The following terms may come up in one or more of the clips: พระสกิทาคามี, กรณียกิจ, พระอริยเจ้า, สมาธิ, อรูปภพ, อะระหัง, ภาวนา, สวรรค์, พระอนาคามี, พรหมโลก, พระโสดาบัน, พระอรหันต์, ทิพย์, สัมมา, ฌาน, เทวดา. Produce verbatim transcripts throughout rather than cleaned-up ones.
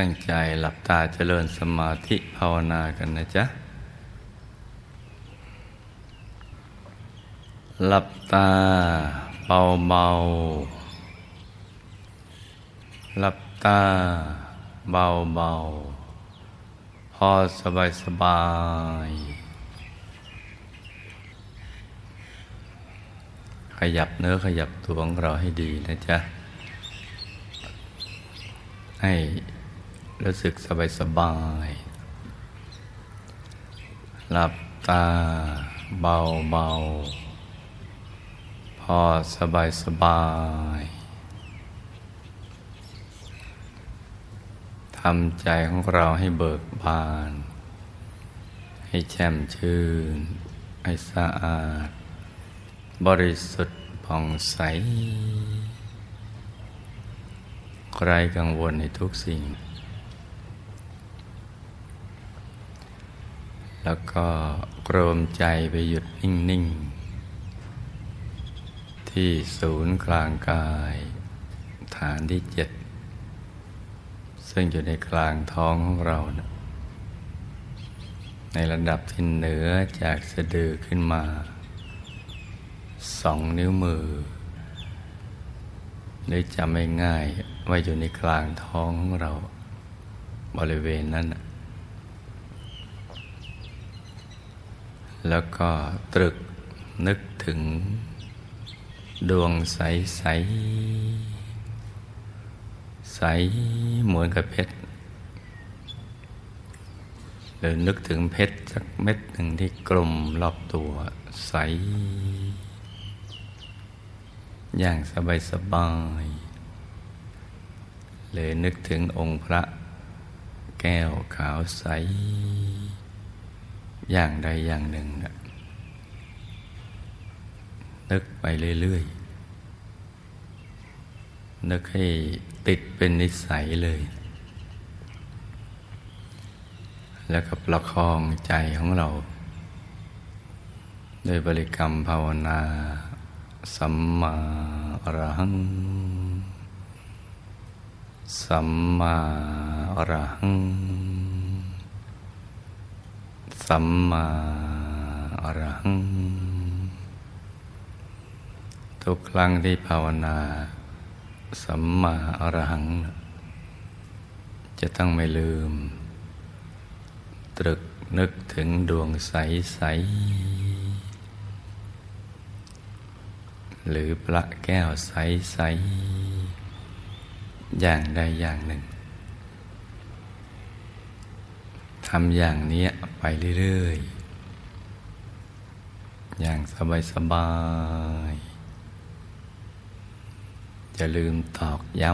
ตั้งใจหลับตาเจริญสมาธิภาวนากันนะจ๊ะหลับตาเบาๆหลับตาเบาๆพอสบายสบายขยับเนื้อขยับตัวของเราให้ดีนะจ๊ะให้รู้สึกสบายสบายหลับตาเบาๆพอสบายสบายทำใจของเราให้เบิกบานให้แช่มชื่นให้สะอาดบริสุทธิ์ผ่องใสไร้กังวลในทุกสิ่งแล้วก็กรมใจไปหยุดนิ่งๆที่ศูนย์กลางกายฐานที่เจ็ดซึ่งอยู่ในกลางท้องของเรานะในระดับที่เหนือจากสะดือขึ้นมาสองนิ้วมือหรือจำไม่ง่ายไว้อยู่ในกลางท้องของเราบริเวณนั้นแล้วก็ตรึกนึกถึงดวงใสใสใสเหมือนกับเพชรหรือนึกถึงเพชรสักเม็ดหนึ่งที่กลมรอบตัวใสอย่างสบายสบายเลยนึกถึงองค์พระแก้วขาวใสอย่างใดอย่างหนึ่งนึกไปเรื่อยๆนึกให้ติดเป็นนิสัยเลยแล้วก็ประคองใจของเราโดยบริกรรมภาวนาสัมมาอรหังสัมมาอรหังสัมมาอรหังทุกครั้งที่ภาวนาสัมมาอรหังจะต้องไม่ลืมตรึกนึกถึงดวงใสใสหรือพระแก้วใสๆอย่างใดอย่างหนึ่งทำอย่างนี้ไปเรื่อยๆอย่างสบายๆอย่าลืมตอกย้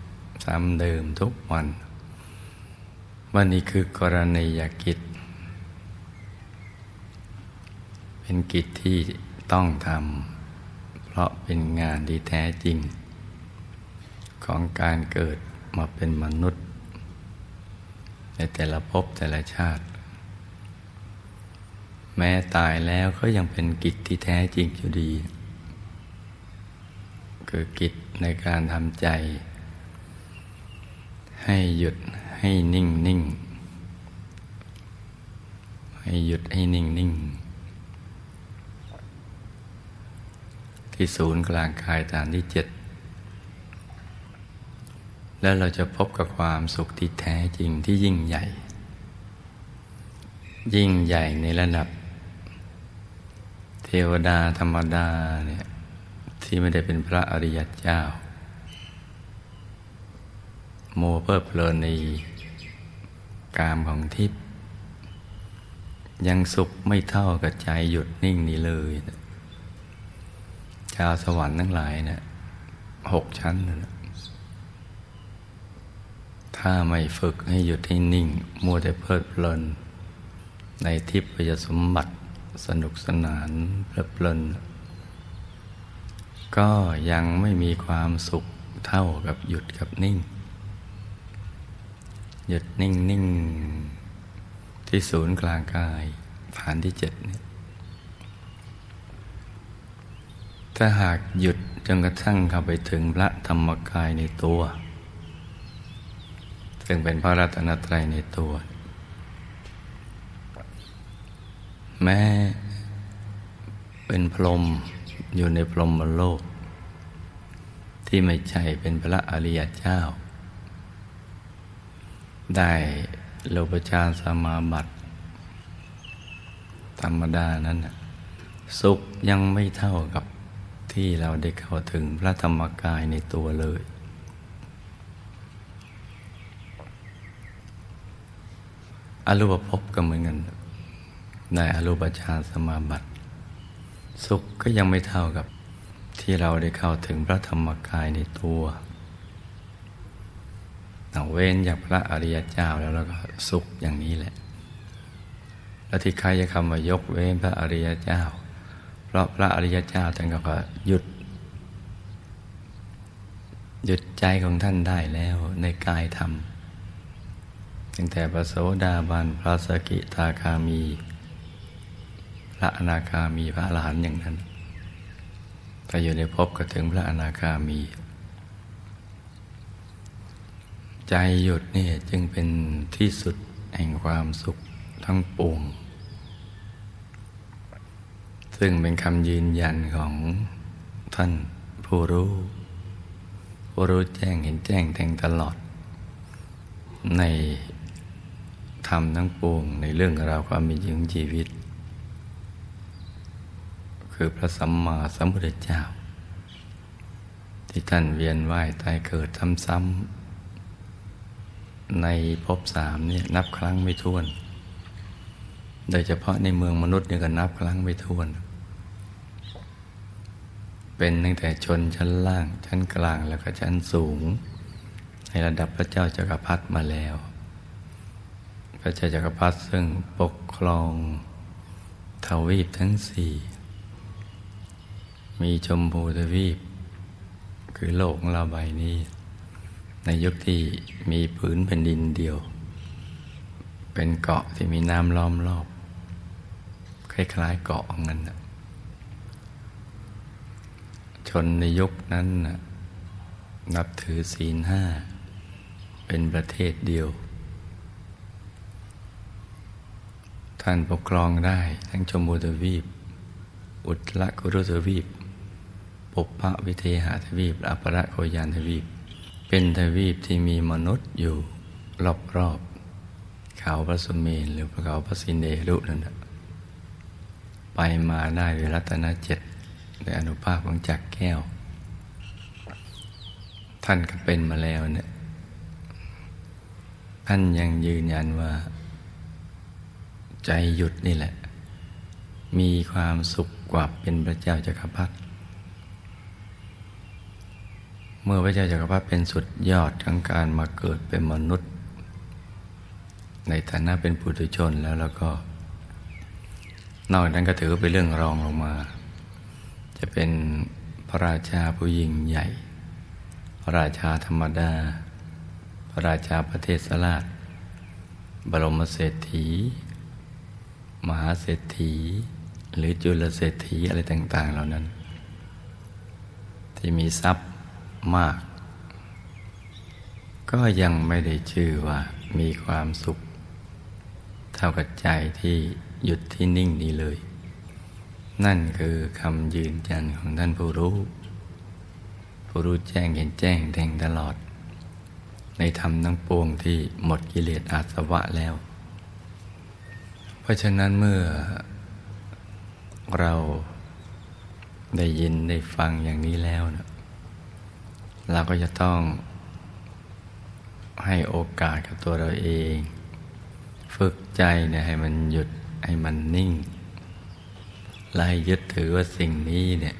ำซ้ำเดิมทุกวันว่านี่คือกรณียกิจเป็นกิจที่ต้องทำเพราะเป็นงานที่แท้จริงของการเกิดมาเป็นมนุษย์ในแต่ละภพแต่ละชาติแม้ตายแล้วก็ยังเป็นกิจที่แท้จริงอยู่ดีคือกิจในการทำใจให้หยุดให้นิ่งนิ่งให้หยุดให้นิ่งนิ่งที่ศูนย์กลางกายฐานที่เจ็ดแล้วเราจะพบกับความสุขที่แท้จริงที่ยิ่งใหญ่ยิ่งใหญ่ในระดับเทวดาธรรมดาเนี่ยที่ไม่ได้เป็นพระอริยเจ้าโมเพลิดเพลินในกามของทิพย์ยังสุขไม่เท่ากับใจหยุดนิ่งนี้เลยชาวสวรรค์ทั้งหลายเนี่ยหกชั้นนะถ้าไม่ฝึกให้หยุดให้นิ่งมัวแต่เพลิดเพลินในทิพยสมบัติสนุกสนานเพลิดเพลินก็ยังไม่มีความสุขเท่ากับหยุดกับนิ่งหยุดนิ่งนิ่งที่ศูนย์กลางกายฐานที่เจ็ดเนี่ยถ้าหากหยุดจนกระทั่งเข้าไปถึงพระธรรมกายในตัว ซึ่งเป็นพระรัตนตรัยในตัวแม้เป็นพรหมอยู่ในพรหมโลกที่ไม่ใช่เป็นพระอริยเจ้าได้โลภฌานสมาบัติธรรมดานั้นสุขยังไม่เท่ากับที่เราได้เข้าถึงพระธรรมกายในตัวเลยอรูปภพก็เหมือนกันในอรูปฌานสมาบัติสุขก็ยังไม่เท่ากับที่เราได้เข้าถึงพระธรรมกายในตัวเอาเว้นจากพระอริยเจ้าแล้วเราก็สุขอย่างนี้แหละและที่ใครจะคำว่ายกเว้นพระอริยเจ้าเพราะพระอริยเจ้าท่านก็หยุดหยุดใจของท่านได้แล้วในกายธรรมตั้งแต่พระโสดาบันพระสกิทาคามีพระอนาคามีพระอรหันต์อย่างนั้นแต่อยู่ในภพก็ถึงพระอนาคามีใจหยุดนี่จึงเป็นที่สุดแห่งความสุขทั้งปวงซึ่งเป็นคำยืนยันของท่านผู้รู้ผู้รู้แจ้งเห็นแจ้งแทงตลอดในธรรมทั้งปวงในเรื่องราวความเป็นจริงของชีวิตคือพระสัมมาสัมพุทธเจ้าที่ท่านเวียนว่ายตายเกิดซ้ำๆในภพสามเนี่ยนับครั้งไม่ถ้วนโดยเฉพาะในเมืองมนุษย์เนี่ยก็นับครั้งไม่ถ้วนเป็นตั้งแต่ชนชั้นล่างชั้นกลางแล้วก็ชั้นสูงในระดับพระเจ้าจักรพรรดิมาแล้วพระเจ้าจักรพรรดิซึ่งปกครองทวีปทั้งสี่มีชมพูทวีปคือโลกของเราใบนี้ในยุคที่มีผืนแผ่นดินเดียวเป็นเกาะที่มีน้ำล้อมรอบคล้ายๆเกาะนั้นนะชนในยุคนั้นนะนับถือศีลห้าเป็นประเทศเดียวท่านปกครองได้ทั้งชมพูทวีปอุตรกุรุทวีปปุพพวิเทหทวีปอัปรโคยานทวีปเป็นทวีปที่มีมนุษย์อยู่รอบๆเขาพระสุเมนหรือเขาพระสินเดรุนั่นไปมาได้ด้วยรัตนเจ็ดในอนุภาพของจักรแก้วท่านก็เป็นมาแล้วเนี่ยท่านยังยืนยันว่าใจหยุดนี่แหละมีความสุขกว่าเป็นพระเจ้าจักรพรรดิเมื่อพระเจ้าจักรพรรดิเป็นสุดยอดทั้งการมาเกิดเป็นมนุษย์ในฐานะเป็นปุถุชนแล้วแล้วก็นอกจากนั้นก็ถือเป็นเรื่องรองลงมาจะเป็นพระราชาผู้ยิ่งใหญ่พระราชาธรรมดาพระราชาประเทศสลาดบรมเศรษฐีมหาเศรษฐีหรือจุลเศรษฐีอะไรต่างๆเหล่านั้นที่มีทรัพย์มากก็ยังไม่ได้ชื่อว่ามีความสุขเท่ากับใจที่หยุดที่นิ่งนี้เลยนั่นคือคำยืนยันของท่านผู้รู้ผู้รู้แจ้งเห็นแจ้งแทงตลอดในธรรมทั้งปวงที่หมดกิเลสอาสวะแล้วเพราะฉะนั้นเมื่อเราได้ยินได้ฟังอย่างนี้แล้วนะเราก็จะต้องให้โอกาสกับตัวเราเองฝึกใจเนี่ยให้มันหยุดให้มันนิ่งและให้ยึดถือว่าสิ่งนี้เนี่ย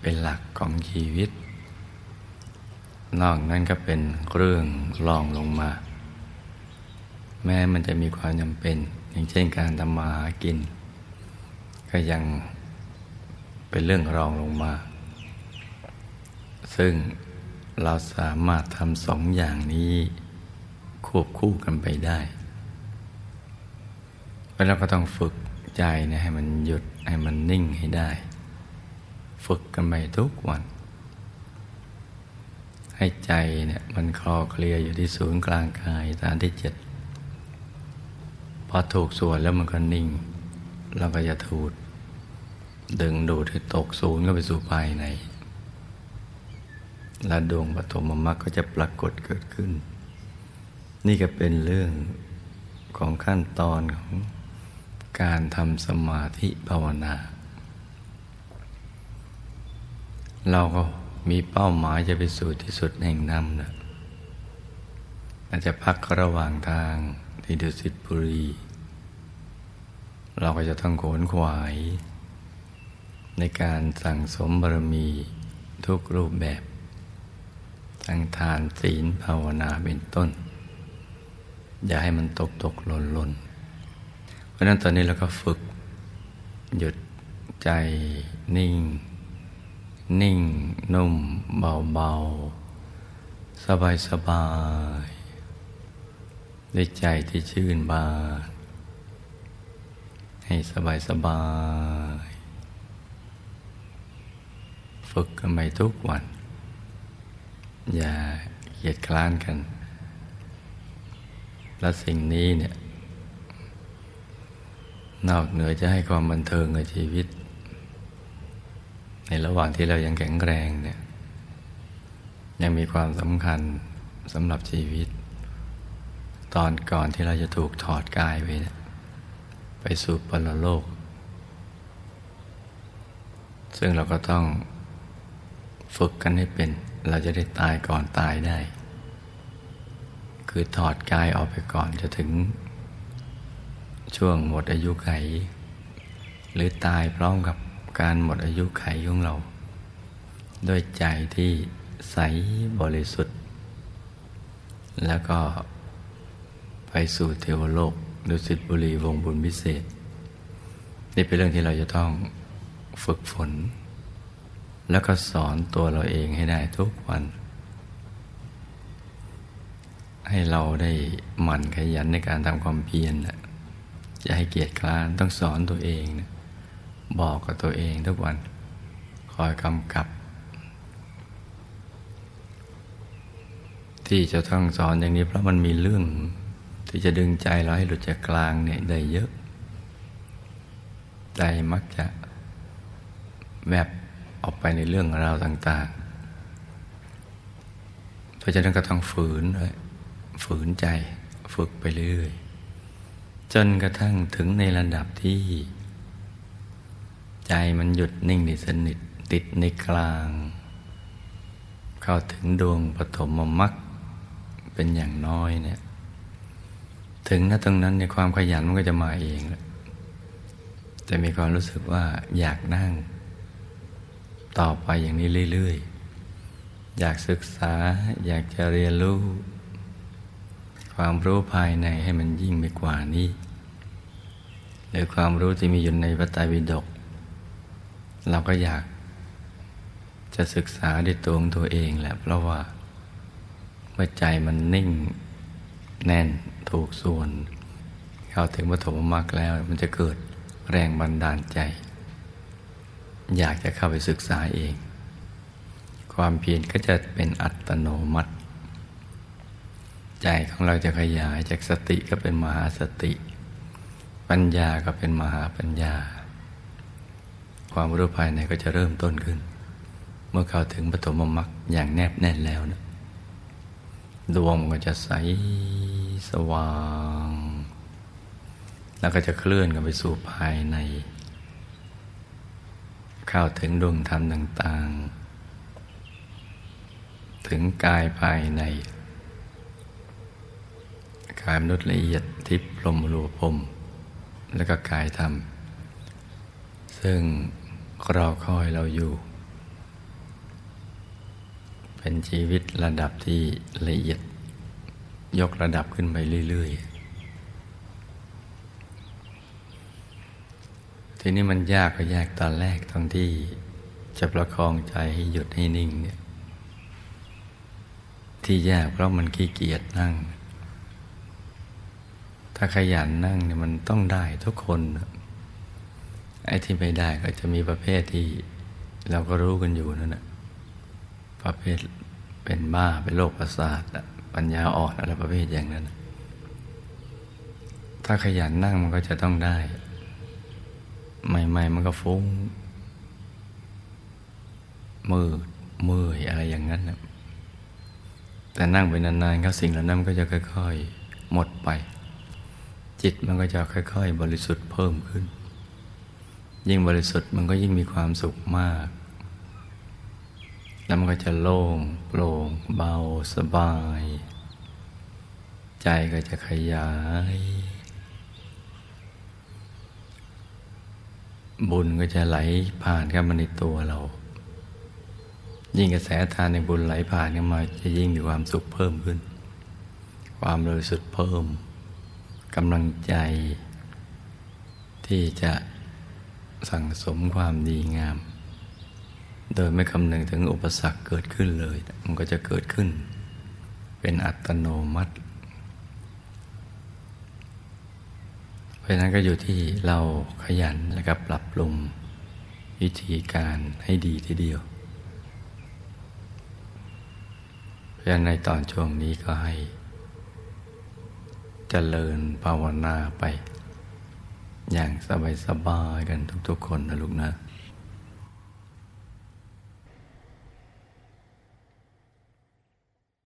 เป็นหลักของชีวิตนอกนั้นก็เป็นเรื่องรองลงมาแม้มันจะมีความจำเป็นอย่างเช่นการทำมาหากินก็ยังเป็นเรื่องรองลงมาซึ่งเราสามารถทำสองอย่างนี้ควบคู่กันไปได้แล้วเราก็ต้องฝึกใจนะให้มันหยุดให้มันนิ่งให้ได้ฝึกกันไปทุกวัน ให้ใจเนี่ยมันคลอเคลียอยู่ที่ศูนย์กลางกายฐานที่เจ็ดพอถูกส่วนแล้วมันก็นิ่งเราก็จะถูกดึงดูดให้ตกศูนย์เข้าไปสู่ภายในและดวงปฐมมรรคก็จะปรากฏเกิดขึ้นนี่ก็เป็นเรื่องของขั้นตอนของการทำสมาธิภาวนาเราก็มีเป้าหมายจะไปสู่ที่สุดแห่งธรรมนะอาจจะพักระหว่างทางที่ดุสิตบุรีเราก็จะต้องขวนขวายในการสั่งสมบารมีทุกรูปแบบทั้งทานศีลภาวนาเป็นต้นอย่าให้มันตกตกหล่นหล่นเพราะนั้นตอนนี้เราก็ฝึกหยุดใจนิ่งนิ่งนุ่มเบาเบาสบายสบายด้วยใจที่ชื่นบานให้สบายสบายฝึกกันไปทุกวันอย่าเกียจคร้านกันและสิ่งนี้เนี่ยนอกเหนือจะให้ความบันเทิงกับชีวิตในระหว่างที่เรายังแข็งแรงเนี่ยยังมีความสำคัญสำหรับชีวิตตอนก่อนที่เราจะถูกถอดกายไปเนี่ยไปสู่ปรโลกซึ่งเราก็ต้องฝึกกันให้เป็นเราจะได้ตายก่อนตายได้คือถอดกายออกไปก่อนจะถึงช่วงหมดอายุไขหรือตายพร้อมกับการหมดอายุไขของเราด้วยใจที่ใสบริสุทธิ์แล้วก็ไปสู่เทวโลกดุสิตบุรีวงบุญพิเศษนี่เป็นเรื่องที่เราจะต้องฝึกฝนแล้วก็สอนตัวเราเองให้ได้ทุกวันให้เราได้หมั่นขยันในการทำความเพียรนะจะให้เกียรติคร้านต้องสอนตัวเองนะบอกกับตัวเองทุกวันคอยกำกับที่จะต้องสอนอย่างนี้เพราะมันมีเรื่องที่จะดึงใจเราให้หลุดจากกลางเนี่ยได้เยอะใจมักจะแวบออกไปในเรื่องราวต่างๆเพราะฉะนั้นก็ต้องฝืนเลยฝืนใจฝึกไปเรื่อยจนกระทั่งถึงในระดับที่ใจมันหยุดนิ่งในสนิทติดในกลางเข้าถึงดวงปฐมมรรคเป็นอย่างน้อยเนี่ยถึงณตรงนั้นในความขยันมันก็จะมาเองแหละแต่มีความรู้สึกว่าอยากนั่งต่อไปอย่างนี้เรื่อยๆอยากศึกษาอยากจะเรียนรู้ความรู้ภายในให้มันยิ่งไปกว่านี้หรือความรู้ที่มีอยู่ในพระไตรปิฎกเราก็อยากจะศึกษาด้วยตัวของตัวเองแหละเพราะว่าเมื่อใจมันนิ่งแน่นถูกส่วนเข้าถึงปฐมมรรคแล้วมันจะเกิดแรงบันดาลใจอยากจะเข้าไปศึกษาเองความเพียรก็จะเป็นอัตโนมัติใจของเราจะขยายจากสติก็เป็นมหาสติปัญญาก็เป็นมหาปัญญาความรู้ภายในก็จะเริ่มต้นขึ้นเมื่อเข้าถึงปฐมมรรคอย่างแนบแน่นแล้วนะดวงก็จะใสสว่างแล้วก็จะเคลื่อนกันไปสู่ภายในเข้าถึงดวงธรรมต่างๆถึงกายภายในกายมนุษย์ละเอียดทิพย์พรหมรูปพรหมแล้วก็กายธรรมซึ่งรอคอยเราอยู่เป็นชีวิตระดับที่ละเอียดยกระดับขึ้นไปเรื่อยๆทีนี้มันยากก็ยากตอนแรกตอนที่จะประคองใจให้หยุดให้นิ่งเนี่ยที่ยากเพราะมันขี้เกียจนั่งถ้าขยันนั่งเนี่ยมันต้องได้ทุกคนไอ้ที่ไม่ได้ก็จะมีประเภทที่เราก็รู้กันอยู่นั่นแหละประเภท เป็นบ้าเป็นโรคประสาทปัญญาอ่อนอะไรประเภทอย่างนั้นถ้าขยันนั่งมันก็จะต้องได้ใหม่ๆมันก็ฟุ้งมืดเมื่อยอะไรอย่างนั้นนะแต่นั่งไปนานๆครับสิ่งเหล่านั้นก็จะค่อยๆหมดไปจิตมันก็จะค่อยๆบริสุทธิ์เพิ่มขึ้นยิ่งบริสุทธิ์มันก็ยิ่งมีความสุขมากแล้วมันก็จะโล่งโปร่งเบาสบายใจก็จะขยายบุญก็จะไหลผ่านเข้ามาในตัวเรายิ่งกระแสทานในบุญไหลผ่านเข้ามาจะยิ่งมีความสุขเพิ่มขึ้นความบริสุทธิ์เพิ่มกำลังใจที่จะสั่งสมความดีงามโดยไม่คำนึงถึงอุปสรรคเกิดขึ้นเลยมันก็จะเกิดขึ้นเป็นอัตโนมัติเพราะฉะนั้นก็อยู่ที่เราขยันและก็ปรับปรุงวิธีการให้ดีทีเดียวเพราะฉะนั้นในตอนช่วงนี้ก็ให้เจริญภาวนาไปอย่างสบายๆกันทุกๆคนนะลูกนะ